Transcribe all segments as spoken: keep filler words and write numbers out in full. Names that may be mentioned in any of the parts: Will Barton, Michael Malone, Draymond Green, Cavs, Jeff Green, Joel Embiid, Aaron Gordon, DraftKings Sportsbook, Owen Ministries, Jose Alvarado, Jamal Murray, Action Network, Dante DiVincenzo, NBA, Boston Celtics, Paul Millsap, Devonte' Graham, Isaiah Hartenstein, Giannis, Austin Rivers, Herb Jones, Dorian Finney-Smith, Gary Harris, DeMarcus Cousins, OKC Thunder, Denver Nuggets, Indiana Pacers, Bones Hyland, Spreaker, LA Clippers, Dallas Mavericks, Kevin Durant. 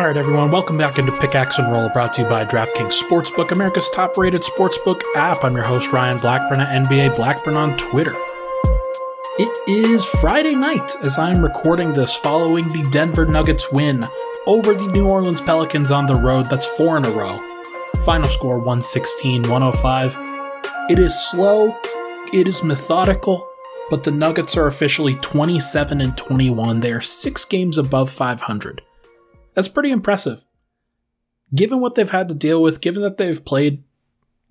All right, everyone, welcome back into Pickaxe and Roll, brought to you by DraftKings Sportsbook, America's top-rated sportsbook app. I'm your host, Ryan Blackburn at N B A Blackburn on Twitter. It is Friday night as I'm recording this following the Denver Nuggets win over the New Orleans Pelicans on the road. That's four in a row. Final score one sixteen to one oh five. It is slow, it is methodical, but the Nuggets are officially twenty-seven and twenty-one. They are six games above five hundred. That's pretty impressive. Given what they've had to deal with, given that they've played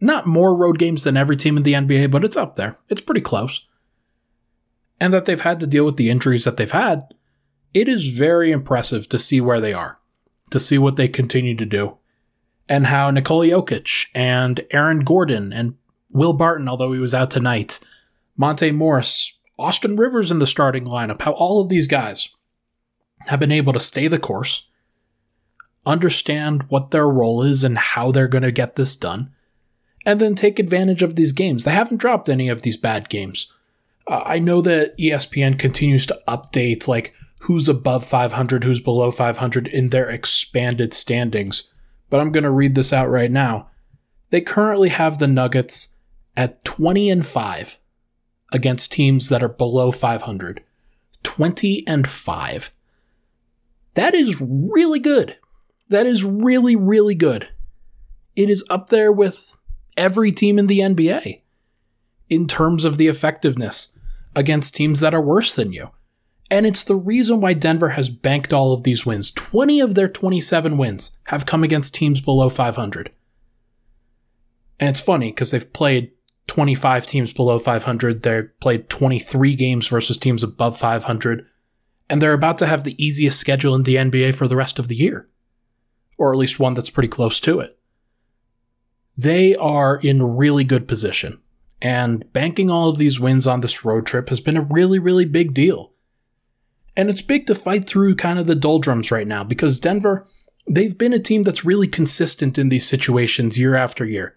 not more road games than every team in the N B A, but it's up there. It's pretty close. And that they've had to deal with the injuries that they've had, it is very impressive to see where they are, to see what they continue to do, and how Nikola Jokic and Aaron Gordon and Will Barton, although he was out tonight, Monte Morris, Austin Rivers in the starting lineup, how all of these guys have been able to stay the course, understand what their role is and how they're going to get this done, and then take advantage of these games. They haven't dropped any of these bad games. Uh, I know that E S P N continues to update like who's above five hundred, who's below five hundred in their expanded standings, but I'm going to read this out right now. They currently have the Nuggets at twenty and five against teams that are below five hundred. twenty and five. That is really good. That is really, really good. It is up there with every team in the N B A in terms of the effectiveness against teams that are worse than you. And it's the reason why Denver has banked all of these wins. twenty of their twenty-seven wins have come against teams below five hundred. And it's funny because they've played twenty-five teams below five hundred. They've played twenty-three games versus teams above five hundred. And they're about to have the easiest schedule in the N B A for the rest of the year, or at least one that's pretty close to it. They are in really good position, and banking all of these wins on this road trip has been a really, really big deal. And it's big to fight through kind of the doldrums right now, because Denver, they've been a team that's really consistent in these situations year after year.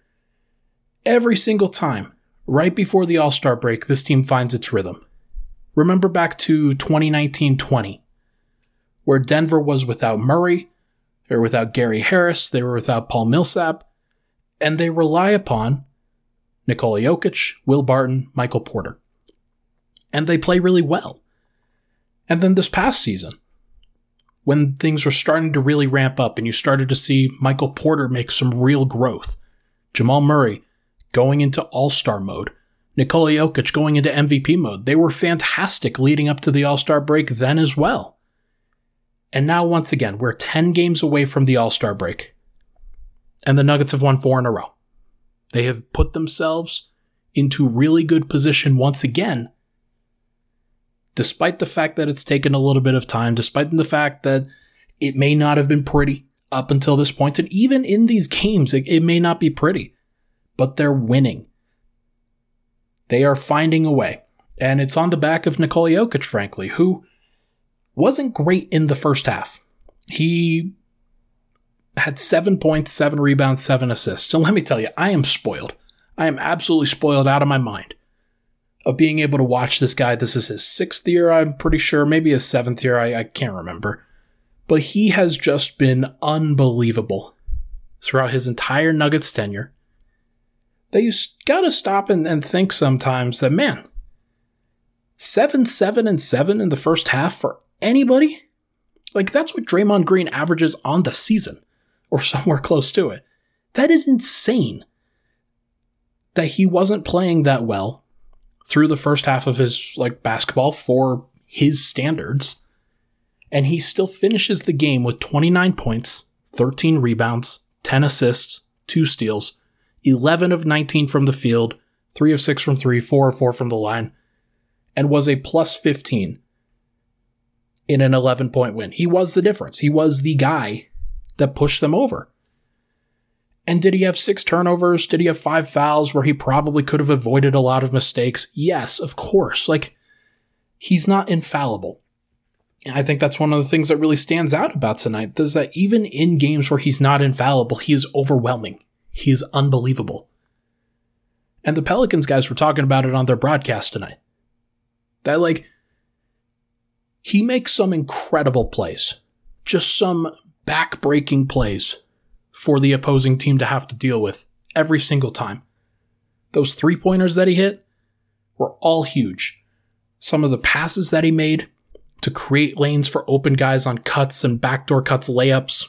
Every single time, right before the All-Star break, this team finds its rhythm. Remember back to twenty nineteen twenty, where Denver was without Murray, they were without Gary Harris, they were without Paul Millsap, and they rely upon Nikola Jokic, Will Barton, Michael Porter. And they play really well. And then this past season, when things were starting to really ramp up and you started to see Michael Porter make some real growth, Jamal Murray going into All-Star mode, Nikola Jokic going into M V P mode, they were fantastic leading up to the All-Star break then as well. And now, once again, we're ten games away from the All-Star break, and the Nuggets have won four in a row. They have put themselves into really good position once again, despite the fact that it's taken a little bit of time, despite the fact that it may not have been pretty up until this point, and even in these games, it, it may not be pretty, but they're winning. They are finding a way, and it's on the back of Nikola Jokic, frankly, who wasn't great in the first half. He had seven points, seven rebounds, seven assists. And let me tell you, I am spoiled. I am absolutely spoiled out of my mind of being able to watch this guy. This is his sixth year, I'm pretty sure, maybe his seventh year. I, I can't remember. But he has just been unbelievable throughout his entire Nuggets tenure. They got to stop and, and think sometimes that, man, seven, seven, and seven in the first half for anybody? Like, that's what Draymond Green averages on the season, or somewhere close to it. That is insane that he wasn't playing that well through the first half of his, like, basketball for his standards, and he still finishes the game with twenty-nine points, thirteen rebounds, ten assists, two steals, eleven of nineteen from the field, three of six from three, four of four from the line, and was a plus fifteen. In an eleven-point win. He was the difference. He was the guy that pushed them over. And did he have six turnovers? Did he have five fouls where he probably could have avoided a lot of mistakes? Yes, of course. Like, he's not infallible. And I think that's one of the things that really stands out about tonight, is that even in games where he's not infallible, he is overwhelming. He is unbelievable. And the Pelicans guys were talking about it on their broadcast tonight. That, like, he makes some incredible plays, just some back-breaking plays for the opposing team to have to deal with every single time. Those three-pointers that he hit were all huge. Some of the passes that he made to create lanes for open guys on cuts and backdoor cuts layups,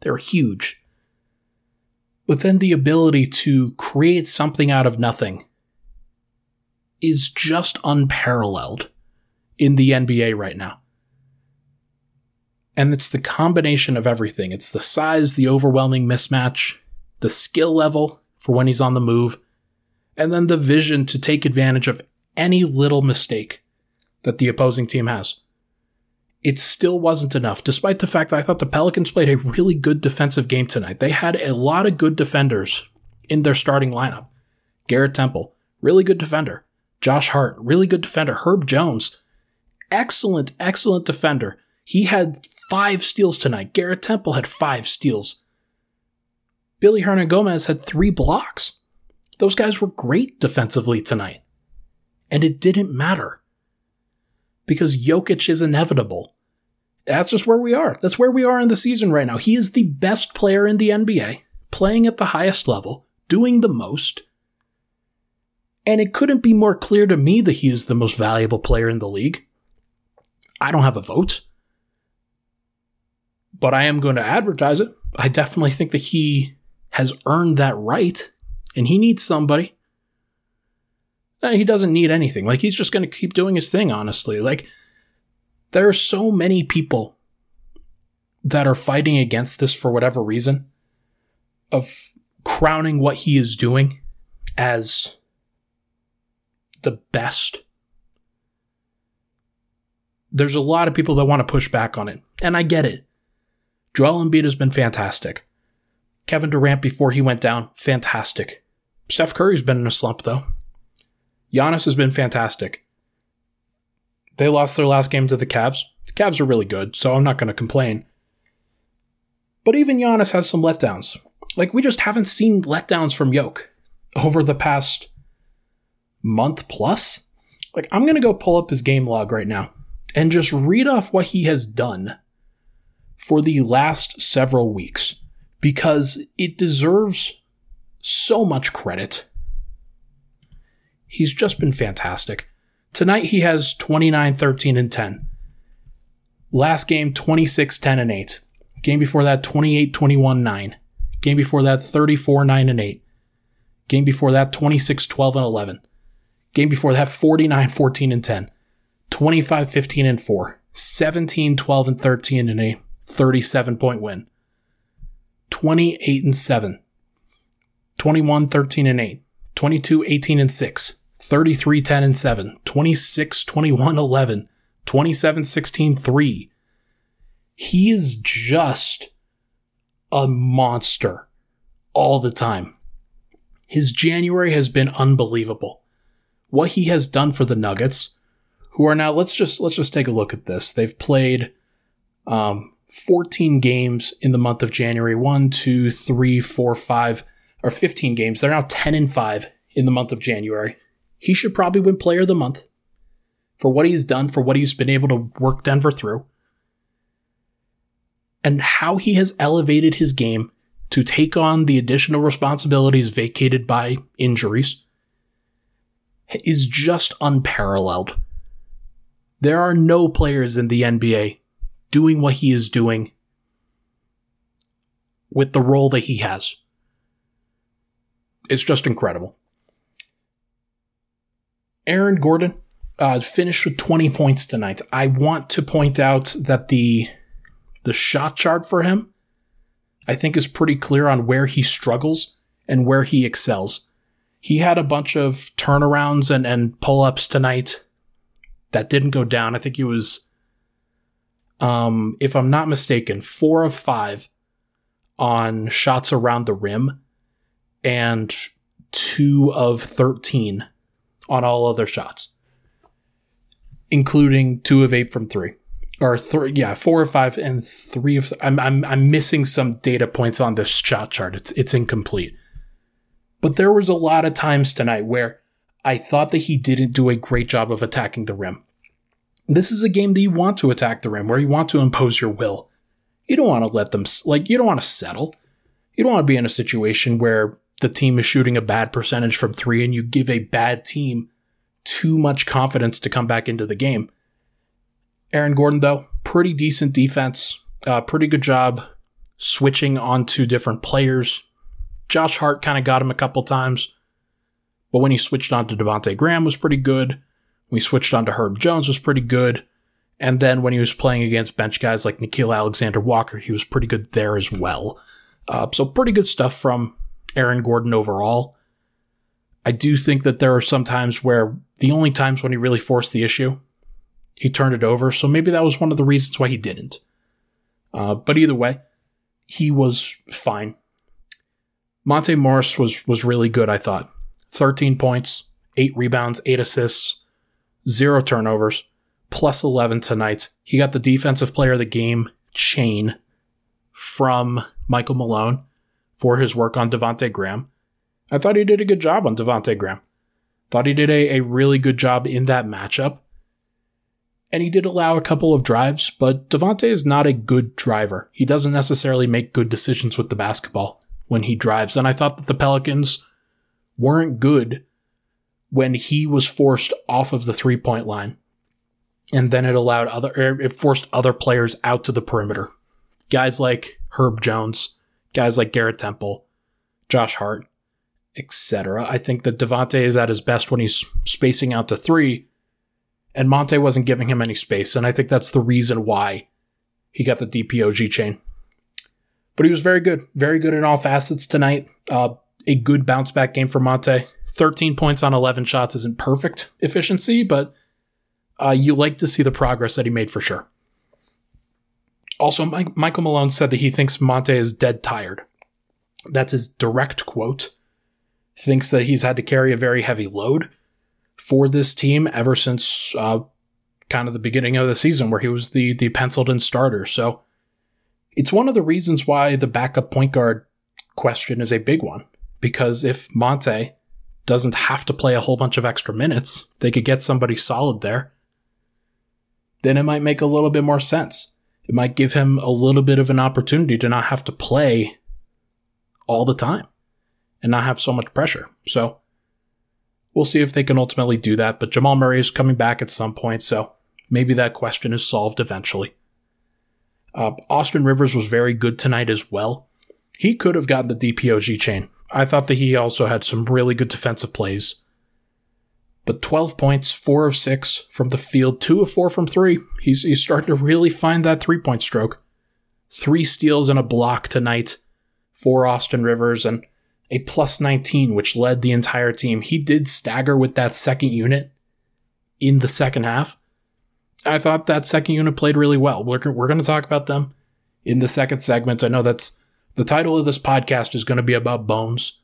they're huge. But then the ability to create something out of nothing is just unparalleled in the N B A right now. And it's the combination of everything. It's the size, the overwhelming mismatch, the skill level for when he's on the move, and then the vision to take advantage of any little mistake that the opposing team has. It still wasn't enough, despite the fact that I thought the Pelicans played a really good defensive game tonight. They had a lot of good defenders in their starting lineup. Garrett Temple, really good defender. Josh Hart, really good defender. Herb Jones, excellent, excellent defender. He had five steals tonight. Garrett Temple had five steals. Billy Hernangomez had three blocks. Those guys were great defensively tonight. And it didn't matter, because Jokic is inevitable. That's just where we are. That's where we are in the season right now. He is the best player in the N B A, playing at the highest level, doing the most. And it couldn't be more clear to me that he is the most valuable player in the league. I don't have a vote, but I am going to advertise it. I definitely think that he has earned that right, and he needs somebody. He doesn't need anything. Like, he's just going to keep doing his thing, honestly. Like, there are so many people that are fighting against this for whatever reason, of crowning what he is doing as the best. There's a lot of people that want to push back on it, and I get it. Joel Embiid has been fantastic. Kevin Durant, before he went down, fantastic. Steph Curry's been in a slump, though. Giannis has been fantastic. They lost their last game to the Cavs. The Cavs are really good, so I'm not going to complain. But even Giannis has some letdowns. Like, we just haven't seen letdowns from Jokic over the past month plus. Like, I'm going to go pull up his game log right now and just read off what he has done for the last several weeks, because it deserves so much credit. He's just been fantastic. Tonight he has twenty-nine, thirteen, and ten. Last game, twenty-six, ten, and eight. Game before that, twenty-eight, twenty-one, nine. Game before that, thirty-four, nine, and eight. Game before that, twenty-six, twelve, and eleven. Game before that, forty-nine, fourteen, and ten. twenty-five, fifteen, and four. seventeen, twelve, and thirteen in a thirty-seven point win. twenty-eight, and seven. twenty-one, thirteen, and eight. twenty-two, eighteen, and six. thirty-three, ten, and seven. twenty-six, twenty-one, eleven. twenty-seven, sixteen, three. He is just a monster all the time. His January has been unbelievable. What he has done for the Nuggets, who are now, let's just let's just take a look at this. They've played um, fourteen games in the month of January. one, two, three, four, five. Or fifteen games. They're now ten and five in the month of January. He should probably win player of the month for what he's done, for what he's been able to work Denver through, and how he has elevated his game to take on the additional responsibilities vacated by injuries is just unparalleled. There are no players in the N B A doing what he is doing with the role that he has. It's just incredible. Aaron Gordon uh, finished with twenty points tonight. I want to point out that the the shot chart for him, I think, is pretty clear on where he struggles and where he excels. He had a bunch of turnarounds and, and pull-ups tonight that didn't go down. I think he was, um, if I'm not mistaken, four of five on shots around the rim, and two of thirteen on all other shots, including two of eight from three. Or, three, yeah, four of five and three of... Th- I'm, I'm, I'm missing some data points on this shot chart. It's, it's incomplete. But there was a lot of times tonight where I thought that he didn't do a great job of attacking the rim. This is a game that you want to attack the rim, where you want to impose your will. you don't want to let them, like, you don't want to settle. You don't want to be in a situation where the team is shooting a bad percentage from three and you give a bad team too much confidence to come back into the game. Aaron Gordon, though, pretty decent defense, uh, pretty good job switching onto different players. Josh Hart kind of got him a couple times, but when he switched on to Devonte' Graham was pretty good. When he switched on to Herb Jones was pretty good. And then when he was playing against bench guys like Nickeil Alexander-Walker, he was pretty good there as well. Uh, so pretty good stuff from Aaron Gordon overall. I do think that there are some times where the only times when he really forced the issue, he turned it over. So maybe that was one of the reasons why he didn't. Uh, but either way, he was fine. Monte Morris was was really good, I thought. thirteen points, eight rebounds, eight assists, zero turnovers. Plus eleven tonight. He got the defensive player of the game chain from Michael Malone for his work on Devonte' Graham. I thought he did a good job on Devonte' Graham. Thought he did a, a really good job in that matchup. And he did allow a couple of drives, but Devonte' is not a good driver. He doesn't necessarily make good decisions with the basketball when he drives. And I thought that the Pelicans weren't good when he was forced off of the three-point line. And then it allowed other, it forced other players out to the perimeter. Guys like Herb Jones, guys like Garrett Temple, Josh Hart, et cetera. I think that Devonte' is at his best when he's spacing out to three, and Monte wasn't giving him any space. And I think that's the reason why he got the D P O G chain. But he was very good, very good in all facets tonight. Uh, a good bounce back game for Monte. thirteen points on eleven shots isn't perfect efficiency, but Uh, you like to see the progress that he made for sure. Also, Mike, Michael Malone said that he thinks Monte is dead tired. That's his direct quote. Thinks that he's had to carry a very heavy load for this team ever since uh, kind of the beginning of the season where he was the, the penciled in starter. So it's one of the reasons why the backup point guard question is a big one. Because if Monte doesn't have to play a whole bunch of extra minutes, they could get somebody solid there. Then it might make a little bit more sense. It might give him a little bit of an opportunity to not have to play all the time and not have so much pressure. So we'll see if they can ultimately do that. But Jamal Murray is coming back at some point, so maybe that question is solved eventually. Uh, Austin Rivers was very good tonight as well. He could have gotten the D P O G chain. I thought that he also had some really good defensive plays. But twelve points, four of six from the field, two of four from three. He's he's starting to really find that three-point stroke. Three steals and a block tonight for Austin Rivers and a plus nineteen, which led the entire team. He did stagger with that second unit in the second half. I thought that second unit played really well. We're, we're going to talk about them in the second segment. I know that's the title of this podcast is going to be about Bones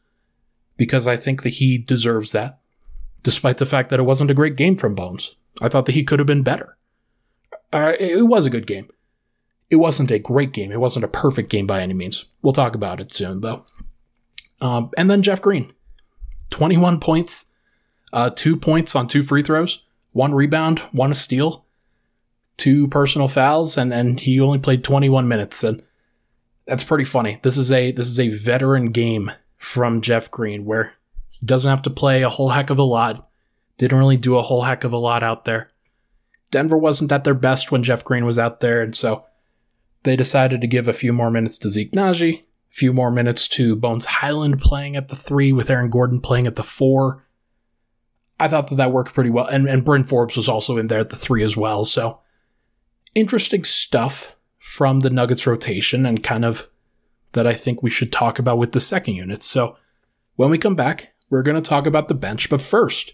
because I think that he deserves that. Despite the fact that it wasn't a great game from Bones. I thought that he could have been better. Uh, it was a good game. It wasn't a great game. It wasn't a perfect game by any means. We'll talk about it soon, though. Um, and then Jeff Green. twenty-one points. Uh, two points on two free throws. One rebound. One steal. Two personal fouls. And, and he only played twenty-one minutes. And that's pretty funny. This is a This is a veteran game from Jeff Green where he doesn't have to play a whole heck of a lot. Didn't really do a whole heck of a lot out there. Denver wasn't at their best when Jeff Green was out there, and so they decided to give a few more minutes to Zeke Nnaji, a few more minutes to Bones Hyland playing at the three with Aaron Gordon playing at the four. I thought that that worked pretty well, and, and Bryn Forbes was also in there at the three as well, so interesting stuff from the Nuggets rotation and kind of that I think we should talk about with the second unit. So when we come back, we're going to talk about the bench, but first,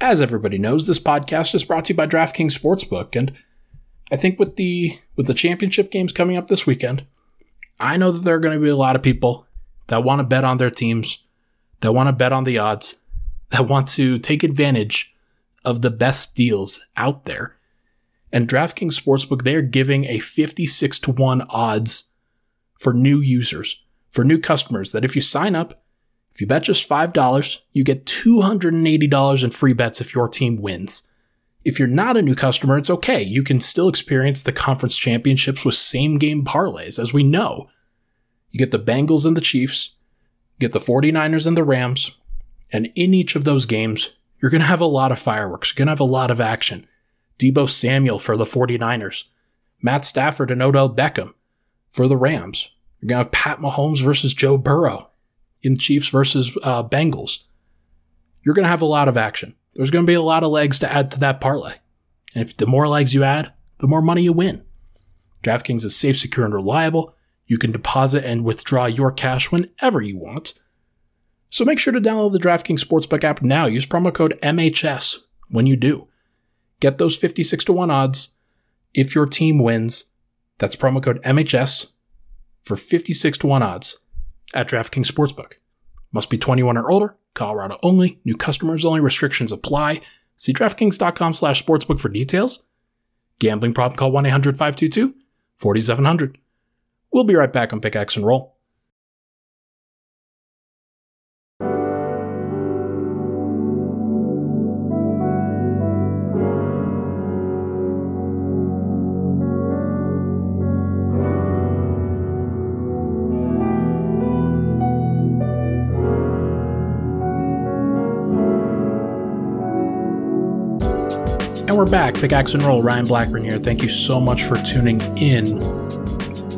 as everybody knows, this podcast is brought to you by DraftKings Sportsbook, and I think with the with the championship games coming up this weekend, I know that there are going to be a lot of people that want to bet on their teams, that want to bet on the odds, that want to take advantage of the best deals out there. And DraftKings Sportsbook, they're giving a fifty-six to one odds for new users, for new customers, that if you sign up, if you bet just five dollars, you get two hundred eighty dollars in free bets if your team wins. If you're not a new customer, it's okay. You can still experience the conference championships with same-game parlays, as we know. You get the Bengals and the Chiefs, you get the forty-niners and the Rams, and in each of those games, you're going to have a lot of fireworks. You're going to have a lot of action. Debo Samuel for the forty-niners, Matt Stafford and Odell Beckham for the Rams. You're going to have Pat Mahomes versus Joe Burrow in Chiefs versus uh, Bengals. You're going to have a lot of action. There's going to be a lot of legs to add to that parlay. And if the more legs you add, the more money you win. DraftKings is safe, secure, and reliable. You can deposit and withdraw your cash whenever you want. So make sure to download the DraftKings Sportsbook app now. Use promo code M H S when you do. Get those fifty-six to one odds if your team wins. That's promo code M H S for fifty-six to one odds at DraftKings Sportsbook. Must be twenty-one or older. Colorado only. New customers only. Restrictions apply. See DraftKings.com slash sportsbook for details. Gambling problem? Call one eight hundred five two two four seven zero zero. We'll be right back on Pickaxe and Roll. We're back. Pickaxe and Roll. Ryan Blackburn here. Thank you so much for tuning in.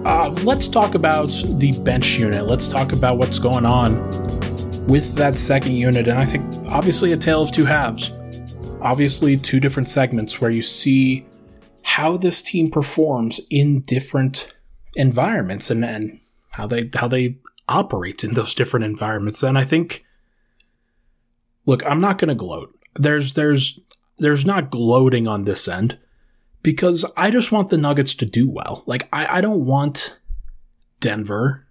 Uh, let's talk about the bench unit. Let's talk about what's going on with that second unit. And I think, obviously, a tale of two halves. Obviously, two different segments where you see how this team performs in different environments and, and how they how they operate in those different environments. And I think, look, I'm not going to gloat. There's there's... There's not gloating on this end because I just want the Nuggets to do well. Like, I, I don't want Denver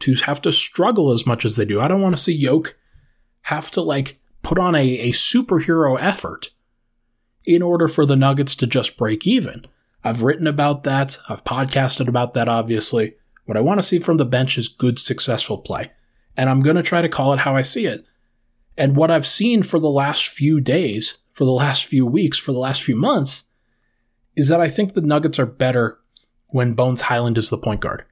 to have to struggle as much as they do. I don't want to see Yoke have to, like, put on a, a superhero effort in order for the Nuggets to just break even. I've written about that. I've podcasted about that, obviously. What I want to see from the bench is good, successful play. And I'm going to try to call it how I see it. And what I've seen for the last few days, for the last few weeks, for the last few months, is that I think the Nuggets are better when Bones Hyland is the point guard.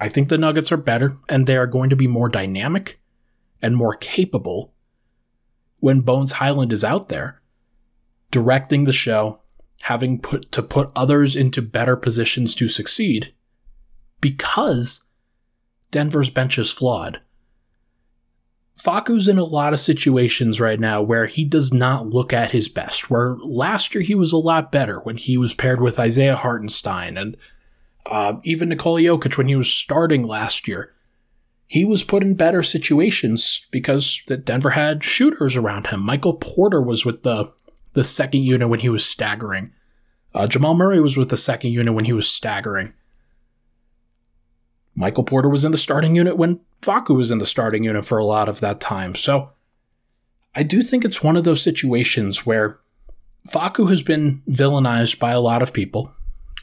I think the Nuggets are better, and they are going to be more dynamic and more capable when Bones Hyland is out there, directing the show, having put to put others into better positions to succeed, because Denver's bench is flawed. Facu's in a lot of situations right now where he does not look at his best, where last year he was a lot better when he was paired with Isaiah Hartenstein and uh, even Nikola Jokic when he was starting last year. He was put in better situations because that Denver had shooters around him. Michael Porter was with the, the second unit when he was staggering. Uh, Jamal Murray was with the second unit when he was staggering. Michael Porter was in the starting unit when Facu was in the starting unit for a lot of that time. So I do think it's one of those situations where Facu has been villainized by a lot of people.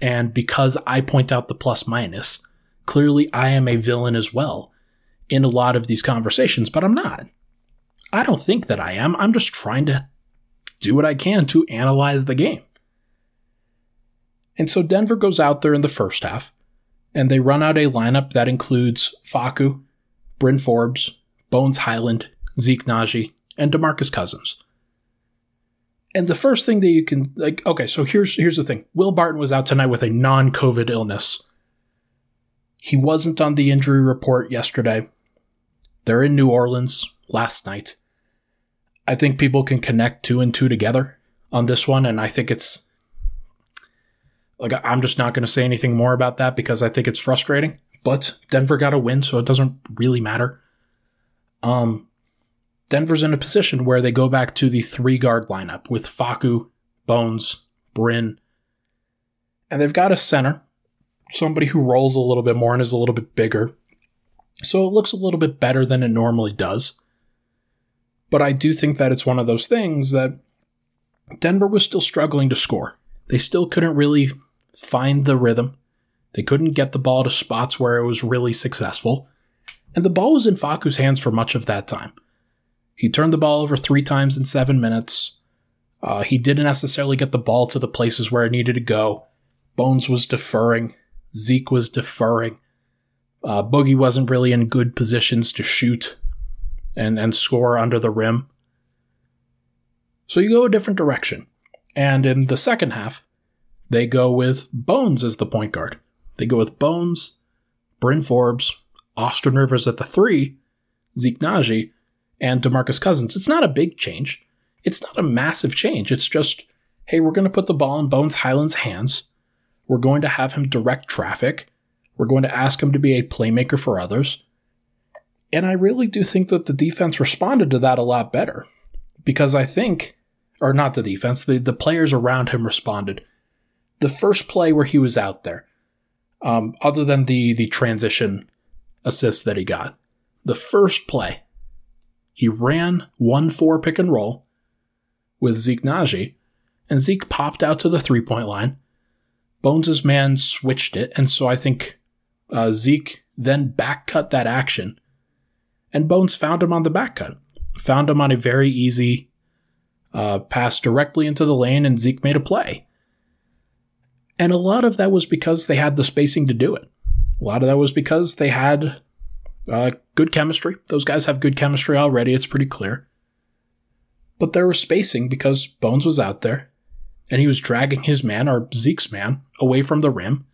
And because I point out the plus minus, clearly I am a villain as well in a lot of these conversations, but I'm not. I don't think that I am. I'm just trying to do what I can to analyze the game. And so Denver goes out there in the first half and they run out a lineup that includes Facu, Bryn Forbes, Bones Hyland, Zeke Nnaji, and DeMarcus Cousins. And the first thing that you can, like, okay, so here's here's the thing. Will Barton was out tonight with a non-COVID illness. He wasn't on the injury report yesterday. They're in New Orleans last night. I think people can connect two and two together on this one, and I think it's, like, I'm just not going to say anything more about that because I think it's frustrating. But Denver got a win, so it doesn't really matter. Um, Denver's in a position where they go back to the three-guard lineup with Facu, Bones, Bryn. And they've got a center, somebody who rolls a little bit more and is a little bit bigger. So it looks a little bit better than it normally does. But I do think that it's one of those things that Denver was still struggling to score. They still couldn't really find the rhythm. They couldn't get the ball to spots where it was really successful. And the ball was in Facu's hands for much of that time. He turned the ball over three times in seven minutes. Uh, he didn't necessarily get the ball to the places where it needed to go. Bones was deferring. Zeke was deferring. Uh, Boogie wasn't really in good positions to shoot and, and score under the rim. So you go a different direction. And in the second half, they go with Bones as the point guard. They go with Bones, Bryn Forbes, Austin Rivers at the three, Zeke Nnaji, and DeMarcus Cousins. It's not a big change. It's not a massive change. It's just, hey, we're going to put the ball in Bones Hyland's hands. We're going to have him direct traffic. We're going to ask him to be a playmaker for others. And I really do think that the defense responded to that a lot better. Because I think, or not the defense, the, the players around him responded. The first play where he was out there, um, other than the, the transition assist that he got, the first play, he ran one four pick and roll with Zeke Nnaji, and Zeke popped out to the three-point line. Bones' man switched it, and so I think uh, Zeke then back-cut that action, and Bones found him on the back-cut. Found him on a very easy uh, pass directly into the lane, and Zeke made a play. And a lot of that was because they had the spacing to do it. A lot of that was because they had uh, good chemistry. Those guys have good chemistry already. It's pretty clear. But there was spacing because Bones was out there, and he was dragging his man, or Zeke's man, away from the rim,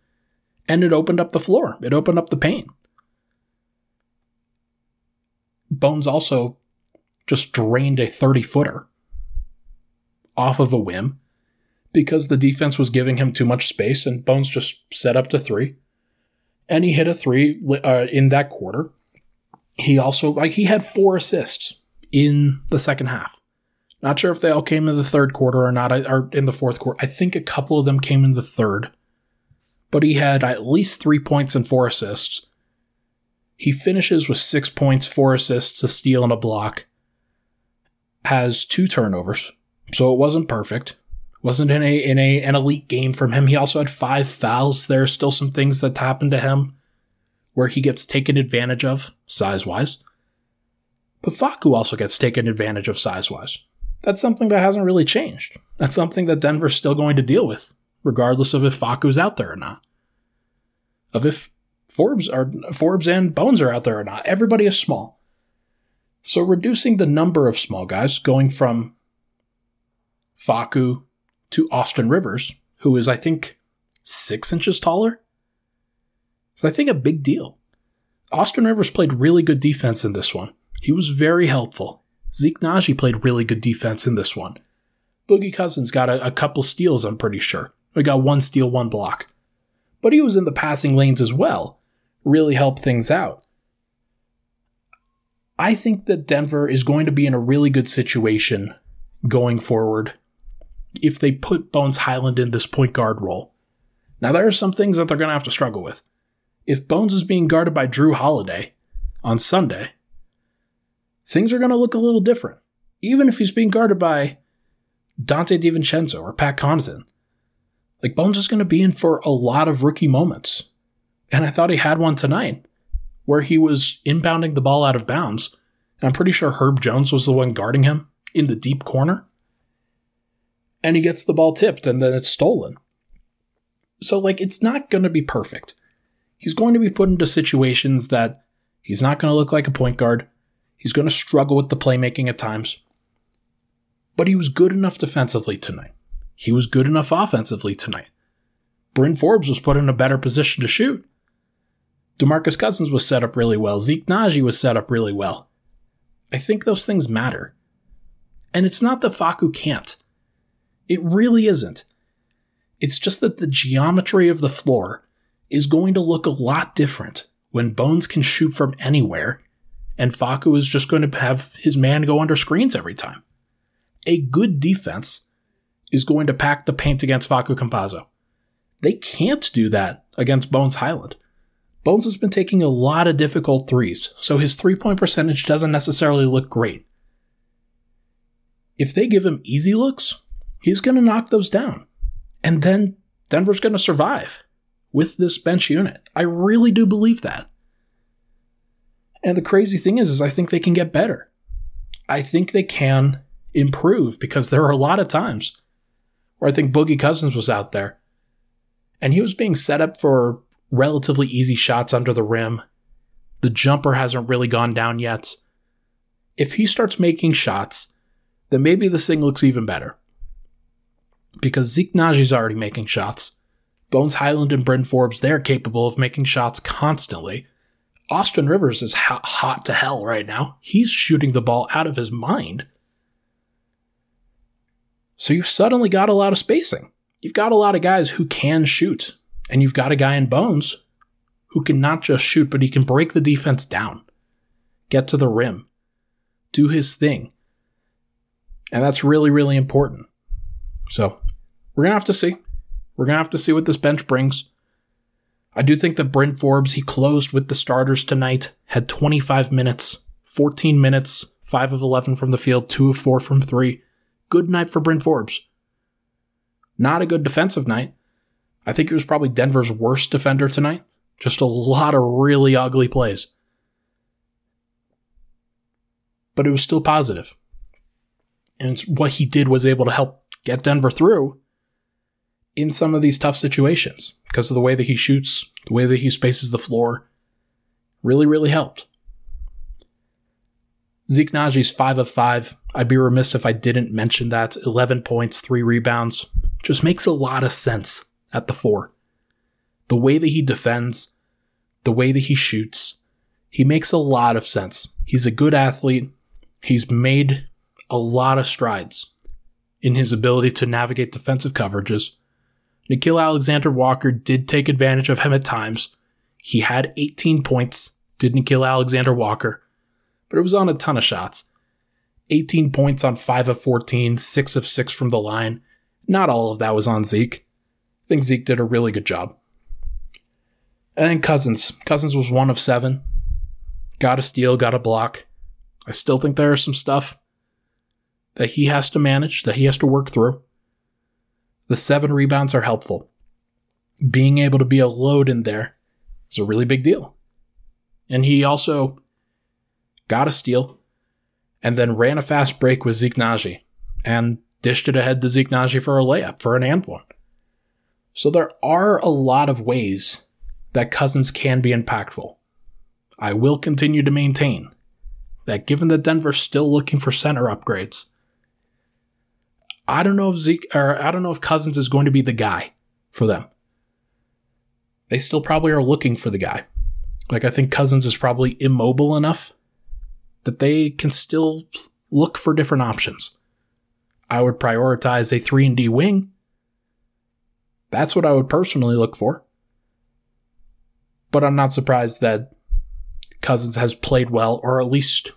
and it opened up the floor. It opened up the paint. Bones also just drained a thirty-footer off of a whim because the defense was giving him too much space, and Bones just set up to three, and he hit a three uh, in that quarter. He also, like, he had four assists in the second half. Not sure if they all came in the third quarter or not, or in the fourth quarter. I think a couple of them came in the third. But he had at least three points and four assists. He finishes with six points, four assists, a steal, and a block. Has two turnovers, so it wasn't perfect. Wasn't in a in a an elite game from him. He also had five fouls. There are still some things that happened to him where he gets taken advantage of, size-wise. But Facu also gets taken advantage of size-wise. That's something that hasn't really changed. That's something that Denver's still going to deal with, regardless of if Facu's out there or not. Of if Forbes are Forbes and Bones are out there or not. Everybody is small. So reducing the number of small guys, going from Facu to Austin Rivers, who is, I think, six inches taller, is, I think, a big deal. Austin Rivers played really good defense in this one. He was very helpful. Zeke Nnaji played really good defense in this one. Boogie Cousins got a, a couple steals, I'm pretty sure. We got one steal, one block. But he was in the passing lanes as well. Really helped things out. I think that Denver is going to be in a really good situation going forward if they put Bones Hyland in this point guard role. Now, there are some things that they're going to have to struggle with. If Bones is being guarded by Drew Holiday on Sunday, things are going to look a little different, even if he's being guarded by Dante DiVincenzo or Pat Connaughton. Like, Bones is going to be in for a lot of rookie moments, and I thought he had one tonight where he was inbounding the ball out of bounds. And I'm pretty sure Herb Jones was the one guarding him in the deep corner, and he gets the ball tipped, and then it's stolen. So, like, it's not going to be perfect. He's going to be put into situations that he's not going to look like a point guard. He's going to struggle with the playmaking at times. But he was good enough defensively tonight. He was good enough offensively tonight. Bryn Forbes was put in a better position to shoot. DeMarcus Cousins was set up really well. Zeke Nnaji was set up really well. I think those things matter. And it's not that Facu can't. It really isn't. It's just that the geometry of the floor is going to look a lot different when Bones can shoot from anywhere and Facu is just going to have his man go under screens every time. A good defense is going to pack the paint against Facu Campazzo. They can't do that against Bones Hyland. Bones has been taking a lot of difficult threes, so his three-point percentage doesn't necessarily look great. If they give him easy looks, he's going to knock those down. And then Denver's going to survive with this bench unit. I really do believe that. And the crazy thing is, is I think they can get better. I think they can improve, because there were a lot of times where I think Boogie Cousins was out there and he was being set up for relatively easy shots under the rim. The jumper hasn't really gone down yet. If he starts making shots, then maybe this thing looks even better. Because Zeke Nnaji's already making shots. Bones Hyland and Bryn Forbes, they're capable of making shots constantly. Austin Rivers is hot to hell right now. He's shooting the ball out of his mind. So you've suddenly got a lot of spacing. You've got a lot of guys who can shoot. And you've got a guy in Bones who can not just shoot, but he can break the defense down, get to the rim, do his thing. And that's really, really important. So we're going to have to see. We're going to have to see what this bench brings. I do think that Bryn Forbes, he closed with the starters tonight, had twenty-five minutes, fourteen minutes, five of eleven from the field, two of four from three. Good night for Bryn Forbes. Not a good defensive night. I think he was probably Denver's worst defender tonight. Just a lot of really ugly plays. But it was still positive. And what he did was able to help get Denver through in some of these tough situations, because of the way that he shoots, the way that he spaces the floor, really, really helped. Zeke Nnaji's five of five. I'd be remiss if I didn't mention that. eleven points, three rebounds. Just makes a lot of sense at the four. The way that he defends, the way that he shoots, he makes a lot of sense. He's a good athlete. He's made a lot of strides in his ability to navigate defensive coverages. Nickeil Alexander-Walker did take advantage of him at times. He had eighteen points, did Nickeil Alexander-Walker, but it was on a ton of shots. eighteen points on five of fourteen, six of six from the line. Not all of that was on Zeke. I think Zeke did a really good job. And then Cousins. Cousins was one of seven. Got a steal, got a block. I still think there is some stuff that he has to manage, that he has to work through. The seven rebounds are helpful. Being able to be a load in there is a really big deal. And he also got a steal and then ran a fast break with Zeke Nnaji and dished it ahead to Zeke Nnaji for a layup, for an and one. So there are a lot of ways that Cousins can be impactful. I will continue to maintain that given that Denver's still looking for center upgrades, I don't know if Zeke or I don't know if Cousins is going to be the guy for them. They still probably are looking for the guy. Like, I think Cousins is probably immobile enough that they can still look for different options. I would prioritize a three and D wing. That's what I would personally look for. But I'm not surprised that Cousins has played well, or at least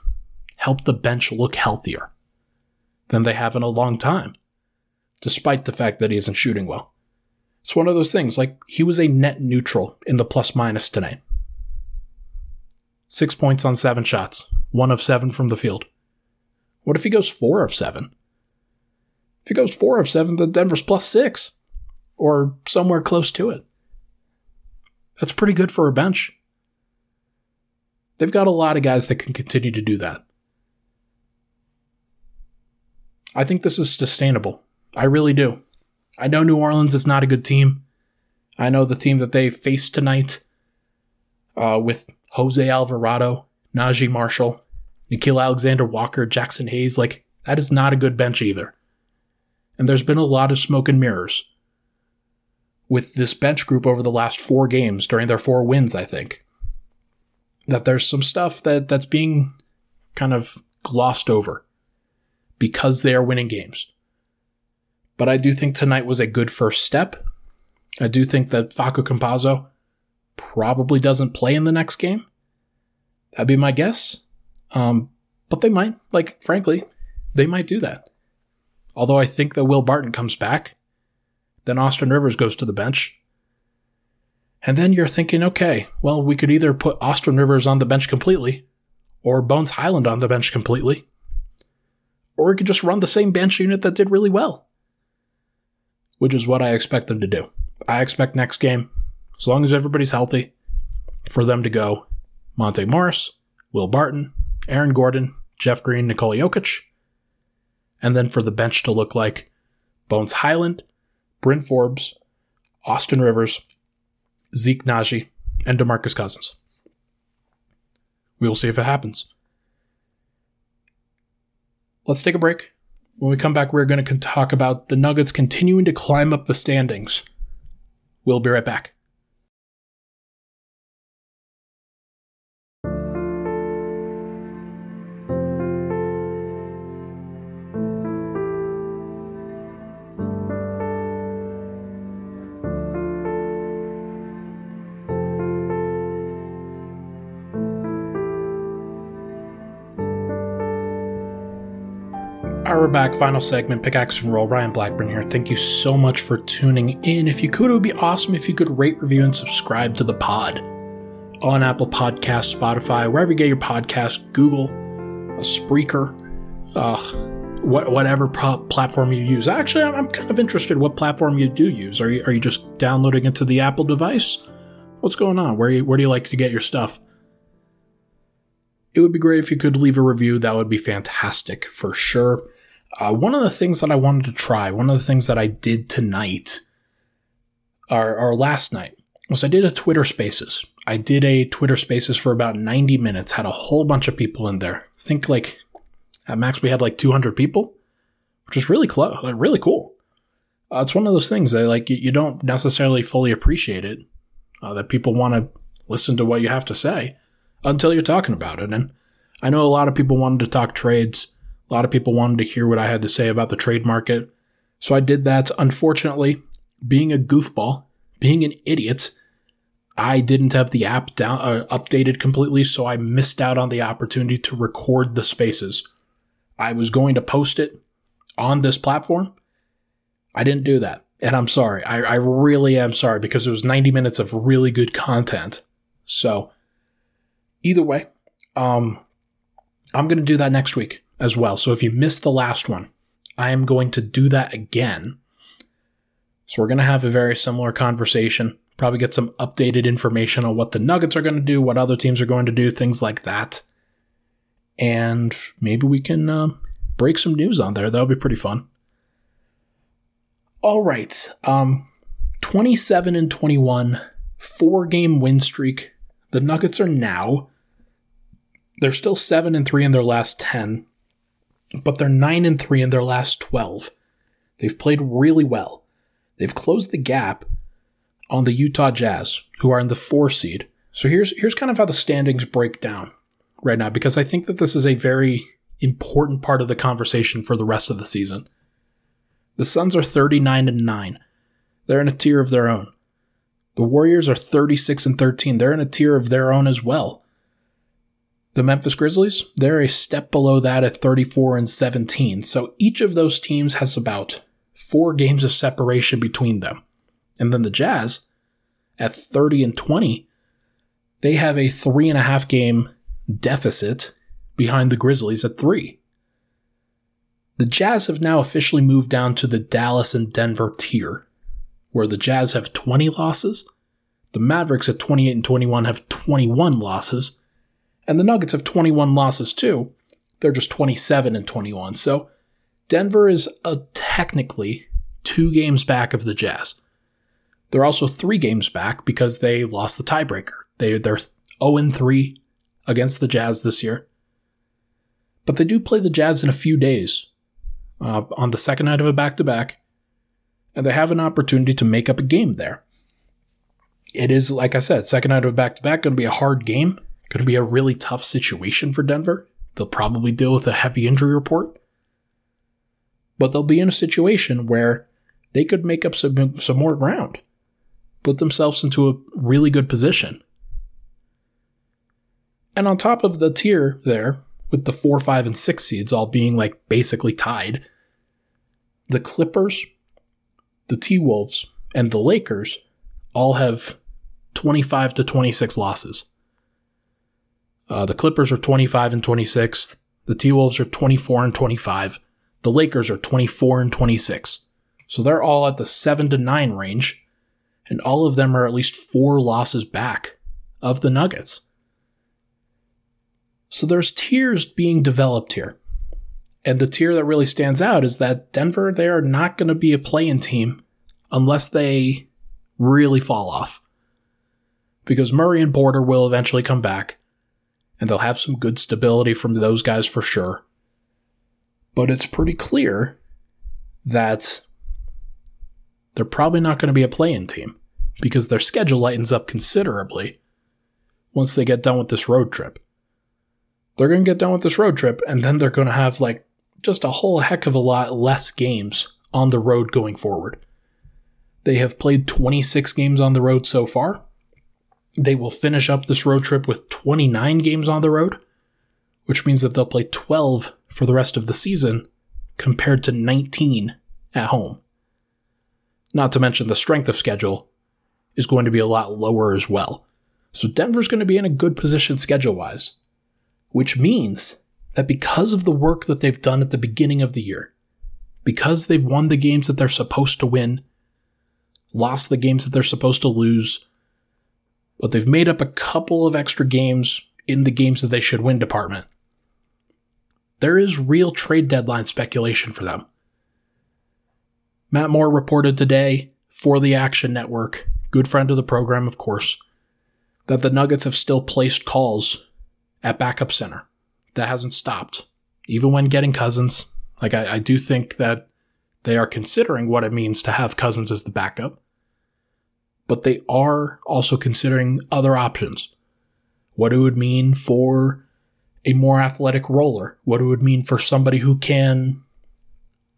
helped the bench look healthier than they have in a long time, despite the fact that he isn't shooting well. It's one of those things, like, he was a net neutral in the plus-minus tonight. Six points on seven shots, one of seven from the field. What if he goes four of seven? If he goes four of seven, then Denver's plus six, or somewhere close to it. That's pretty good for a bench. They've got a lot of guys that can continue to do that. I think this is sustainable. I really do. I know New Orleans is not a good team. I know the team that they faced tonight uh, with Jose Alvarado, Najee Marshall, Nickeil Alexander-Walker, Jackson Hayes, like, that is not a good bench either. And there's been a lot of smoke and mirrors with this bench group over the last four games during their four wins, I think. That there's some stuff that, that's being kind of glossed over, because they are winning games. But I do think tonight was a good first step. I do think that Facu Campazzo probably doesn't play in the next game. That'd be my guess. Um, but they might, like, frankly, they might do that. Although I think that Will Barton comes back. Then Austin Rivers goes to the bench. And then you're thinking, okay, well, we could either put Austin Rivers on the bench completely or Bones Hyland on the bench completely. Or we could just run the same bench unit that did really well, which is what I expect them to do. I expect next game, as long as everybody's healthy, for them to go Monte Morris, Will Barton, Aaron Gordon, Jeff Green, Nikola Jokic. and then for the bench to look like Bones Hyland, Bryn Forbes, Austin Rivers, Zeke Nnaji, and DeMarcus Cousins. We will see if it happens. Let's take a break. When we come back, we're going to talk about the Nuggets continuing to climb up the standings. We'll be right back. We're back, final segment, Pickaxe and Roll. Ryan Blackburn here. Thank you so much for tuning in. If you could, it would be awesome if you could rate, review, and subscribe to the pod on Apple Podcasts, Spotify, wherever you get your podcast, Google, Spreaker, uh, what, whatever pro- platform you use. Actually, I'm, I'm kind of interested what platform you do use. Are you are you just downloading it to the Apple device? What's going on? Where you, where do you like to get your stuff? It would be great if you could leave a review. That would be fantastic for sure. Uh, one of the things that I wanted to try, one of the things that I did tonight, or, or last night, was I did a Twitter Spaces. I did a Twitter Spaces for about ninety minutes, had a whole bunch of people in there. I think like, at max we had like two hundred people, which is really close, like really cool. Uh, it's one of those things that like you, you don't necessarily fully appreciate it, uh, that people want to listen to what you have to say until you're talking about it. And I know a lot of people wanted to talk trades. A lot of people wanted to hear what I had to say about the trade market. So I did that. Unfortunately, being a goofball, being an idiot, I didn't have the app down, uh, updated completely, so I missed out on the opportunity to record the spaces. I was going to post it on this platform. I didn't do that, and I'm sorry. I, I really am sorry, because it was ninety minutes of really good content. So either way, um, I'm going to do that next week as well. So if you missed the last one, I am going to do that again. So we're going to have a very similar conversation, probably get some updated information on what the Nuggets are going to do, what other teams are going to do, things like that. And maybe we can uh, break some news on there. That'll be pretty fun. All right. Um, twenty-seven and twenty-one, four game win streak. The Nuggets are now, they're still seven and three in their last ten. But they're nine and three in their last twelve. They've played really well. They've closed the gap on the Utah Jazz, who are in the four seed. So here's here's kind of how the standings break down right now, because I think that this is a very important part of the conversation for the rest of the season. The Suns are thirty-nine and nine. They're in a tier of their own. The Warriors are thirty-six and thirteen. They're in a tier of their own as well. The Memphis Grizzlies, they're a step below that at thirty-four and seventeen. So each of those teams has about four games of separation between them. And then the Jazz, at thirty and twenty, they have a three and a half game deficit behind the Grizzlies at three. The Jazz have now officially moved down to the Dallas and Denver tier, where the Jazz have twenty losses. The Mavericks at twenty-eight and twenty-one have twenty-one losses. And the Nuggets have twenty-one losses too. They're just twenty-seven and twenty-one. So Denver is uh, technically two games back of the Jazz. They're also three games back because they lost the tiebreaker. They, they're oh and three against the Jazz this year. But they do play the Jazz in a few days uh, on the second night of a back-to-back. And they have an opportunity to make up a game there. It is, like I said, second night of a back-to-back, going to be a hard game. Going to be a really tough situation for Denver. They'll probably deal with a heavy injury report. But they'll be in a situation where they could make up some, some more ground. Put themselves into a really good position. And on top of the tier there, with the four, five, and six seeds all being like basically tied, the Clippers, the T-Wolves, and the Lakers all have twenty-five to twenty-six losses. Uh, the Clippers are twenty-five and twenty-six. The T-Wolves are twenty-four and twenty-five. The Lakers are twenty-four and twenty-six. So they're all at the seven to nine range, and all of them are at least four losses back of the Nuggets. So there's tiers being developed here. And the tier that really stands out is that Denver, they are not going to be a play-in team unless they really fall off. Because Murray and Porter will eventually come back, and they'll have some good stability from those guys for sure. But it's pretty clear that they're probably not going to be a play-in team because their schedule lightens up considerably once they get done with this road trip. They're going to get done with this road trip, and then they're going to have like just a whole heck of a lot less games on the road going forward. They have played twenty-six games on the road so far. They will finish up this road trip with twenty-nine games on the road, which means that they'll play twelve for the rest of the season compared to nineteen at home. Not to mention the strength of schedule is going to be a lot lower as well. So Denver's going to be in a good position schedule-wise, which means that because of the work that they've done at the beginning of the year, because they've won the games that they're supposed to win, lost the games that they're supposed to lose, but they've made up a couple of extra games in the games that they should win department. There is real trade deadline speculation for them. Matt Moore reported today for the Action Network, good friend of the program, of course, that the Nuggets have still placed calls at backup center. That hasn't stopped, even when getting Cousins. Like, I, I do think that they are considering what it means to have Cousins as the backup. But they are also considering other options. What it would mean for a more athletic roller. What it would mean for somebody who can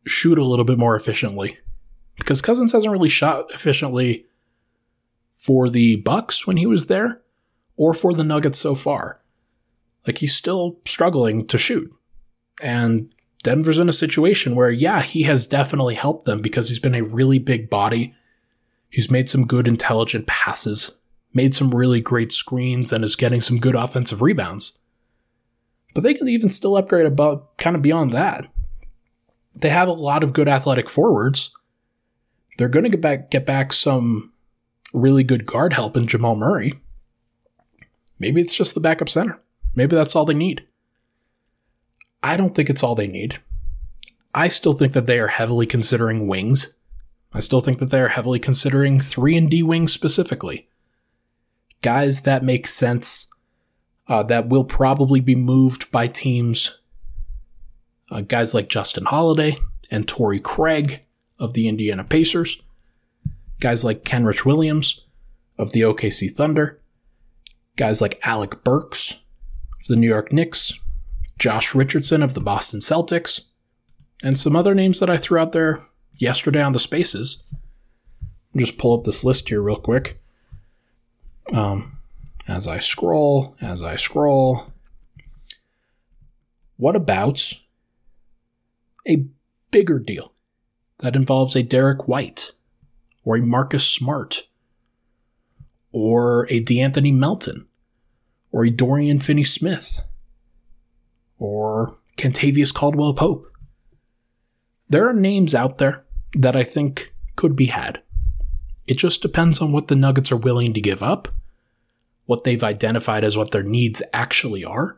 shoot a little bit more efficiently. Because Cousins hasn't really shot efficiently for the Bucks when he was there, or for the Nuggets so far. Like, he's still struggling to shoot. And Denver's in a situation where, yeah, he has definitely helped them because he's been a really big body. He's made some good, intelligent passes, made some really great screens, and is getting some good offensive rebounds. But they can even still upgrade above, kind of beyond that. They have a lot of good athletic forwards. They're going to get back, get back some really good guard help in Jamal Murray. Maybe it's just the backup center. Maybe that's all they need. I don't think it's all they need. I still think that they are heavily considering wings. I still think that they are heavily considering three and D wings specifically. Guys that make sense, uh, that will probably be moved by teams. Uh, guys like Justin Holiday and Torrey Craig of the Indiana Pacers. Guys like Kenrich Williams of the O K C Thunder. Guys like Alec Burks of the New York Knicks. Josh Richardson of the Boston Celtics. And some other names that I threw out there yesterday on the spaces. I'll just pull up this list here real quick. Um, as I scroll, as I scroll. What about a bigger deal that involves a Derek White or a Marcus Smart or a DeAnthony Melton or a Dorian Finney-Smith or Kentavious Caldwell-Pope? There are names out there that I think could be had. It just depends on what the Nuggets are willing to give up, what they've identified as what their needs actually are,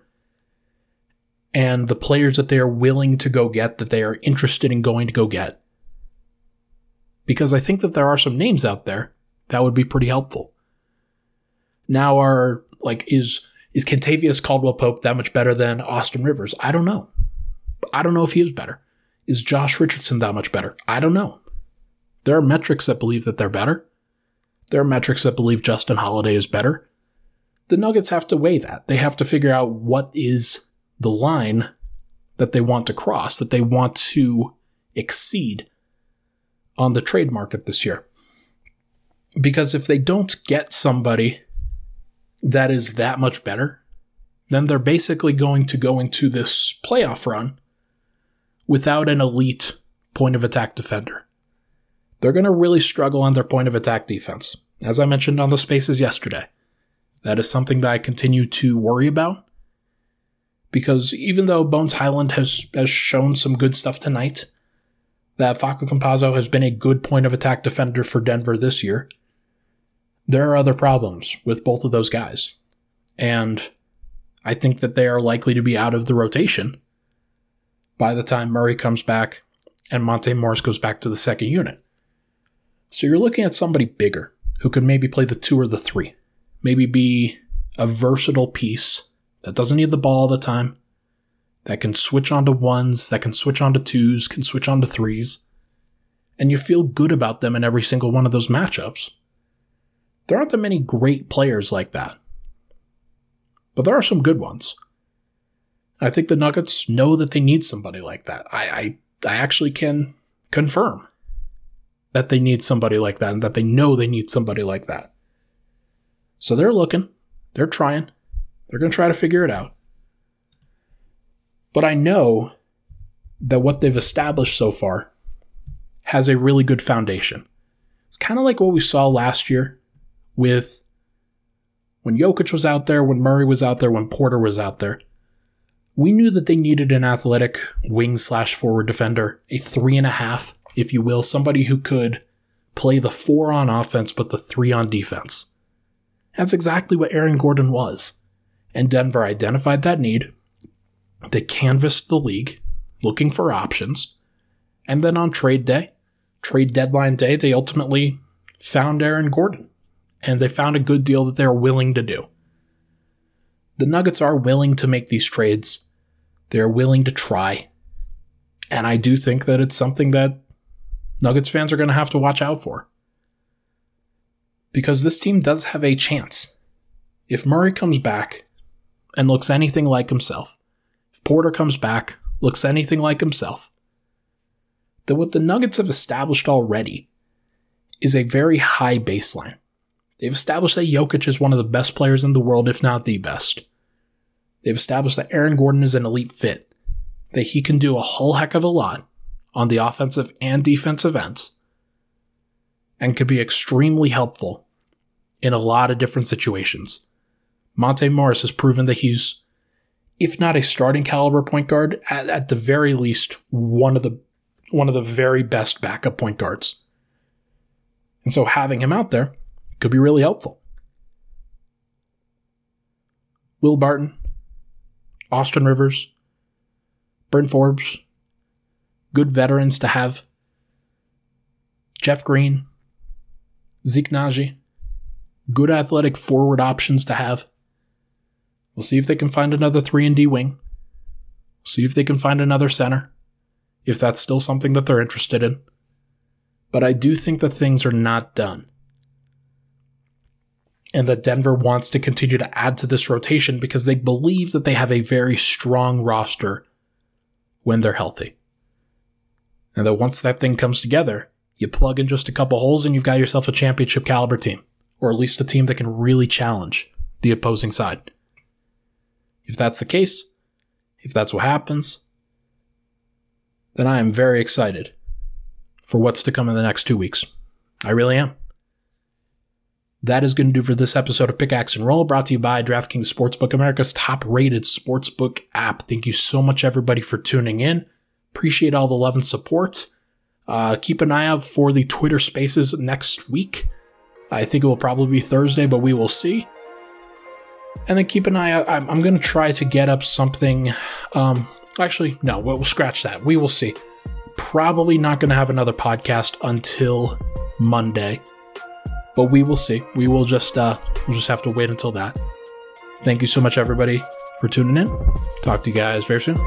and the players that they are willing to go get, that they are interested in going to go get. Because I think that there are some names out there that would be pretty helpful. Now are, like, is is Kentavious Caldwell-Pope that much better than Austin Rivers? I don't know. I don't know if he is better. Is Josh Richardson that much better? I don't know. There are metrics that believe that they're better. There are metrics that believe Justin Holiday is better. The Nuggets have to weigh that. They have to figure out what is the line that they want to cross, that they want to exceed on the trade market this year. Because if they don't get somebody that is that much better, then they're basically going to go into this playoff run without an elite point of attack defender. They're going to really struggle on their point of attack defense. As I mentioned on the spaces yesterday, that is something that I continue to worry about, because even though Bones Hyland has, has shown some good stuff tonight, that Facu Campazzo has been a good point of attack defender for Denver this year, there are other problems with both of those guys. And I think that they are likely to be out of the rotation by the time Murray comes back and Monte Morris goes back to the second unit. So you're looking at somebody bigger who could maybe play the two or the three, maybe be a versatile piece that doesn't need the ball all the time, that can switch onto ones, that can switch onto twos, can switch onto threes, and you feel good about them in every single one of those matchups. There aren't that many great players like that, but there are some good ones. I think the Nuggets know that they need somebody like that. I, I, I actually can confirm that they need somebody like that and that they know they need somebody like that. So they're looking, they're trying, they're going to try to figure it out. But I know that what they've established so far has a really good foundation. It's kind of like what we saw last year with when Jokic was out there, when Murray was out there, when Porter was out there. We knew that they needed an athletic wing slash forward defender, a three and a half, if you will, somebody who could play the four on offense but the three on defense. That's exactly what Aaron Gordon was. And Denver identified that need. They canvassed the league, looking for options. And then on trade day, trade deadline day, they ultimately found Aaron Gordon. And they found a good deal that they were willing to do. The Nuggets are willing to make these trades. They're willing to try. And I do think that it's something that Nuggets fans are going to have to watch out for. Because this team does have a chance. If Murray comes back and looks anything like himself, if Porter comes back, looks anything like himself, then what the Nuggets have established already is a very high baseline. They've established that Jokic is one of the best players in the world, if not the best. They've established that Aaron Gordon is an elite fit, that he can do a whole heck of a lot on the offensive and defensive ends, and could be extremely helpful in a lot of different situations. Monte Morris has proven that he's, if not a starting caliber point guard, at, at the very least, one of the one of the very best backup point guards. And so having him out there could be really helpful. Will Barton, Austin Rivers, Bryn Forbes, good veterans to have. Jeff Green, Zeke Nnaji, good athletic forward options to have. We'll see if they can find another three and D wing. We'll see if they can find another center, if that's still something that they're interested in. But I do think that things are not done, and that Denver wants to continue to add to this rotation because they believe that they have a very strong roster when they're healthy. And that once that thing comes together, you plug in just a couple holes and you've got yourself a championship caliber team, or at least a team that can really challenge the opposing side. If that's the case, if that's what happens, then I am very excited for what's to come in the next two weeks. I really am. That is going to do for this episode of Pickaxe and Roll, brought to you by DraftKings Sportsbook, America's top-rated sportsbook app. Thank you so much, everybody, for tuning in. Appreciate all the love and support. Uh, keep an eye out for the Twitter Spaces next week. I think it will probably be Thursday, but we will see. And then keep an eye out. I'm, I'm going to try to get up something. Um, actually, no, we'll, we'll scratch that. We will see. Probably not going to have another podcast until Monday, but we will see. We will just uh, we'll just have to wait until that. Thank you so much, everybody, for tuning in. Talk to you guys very soon.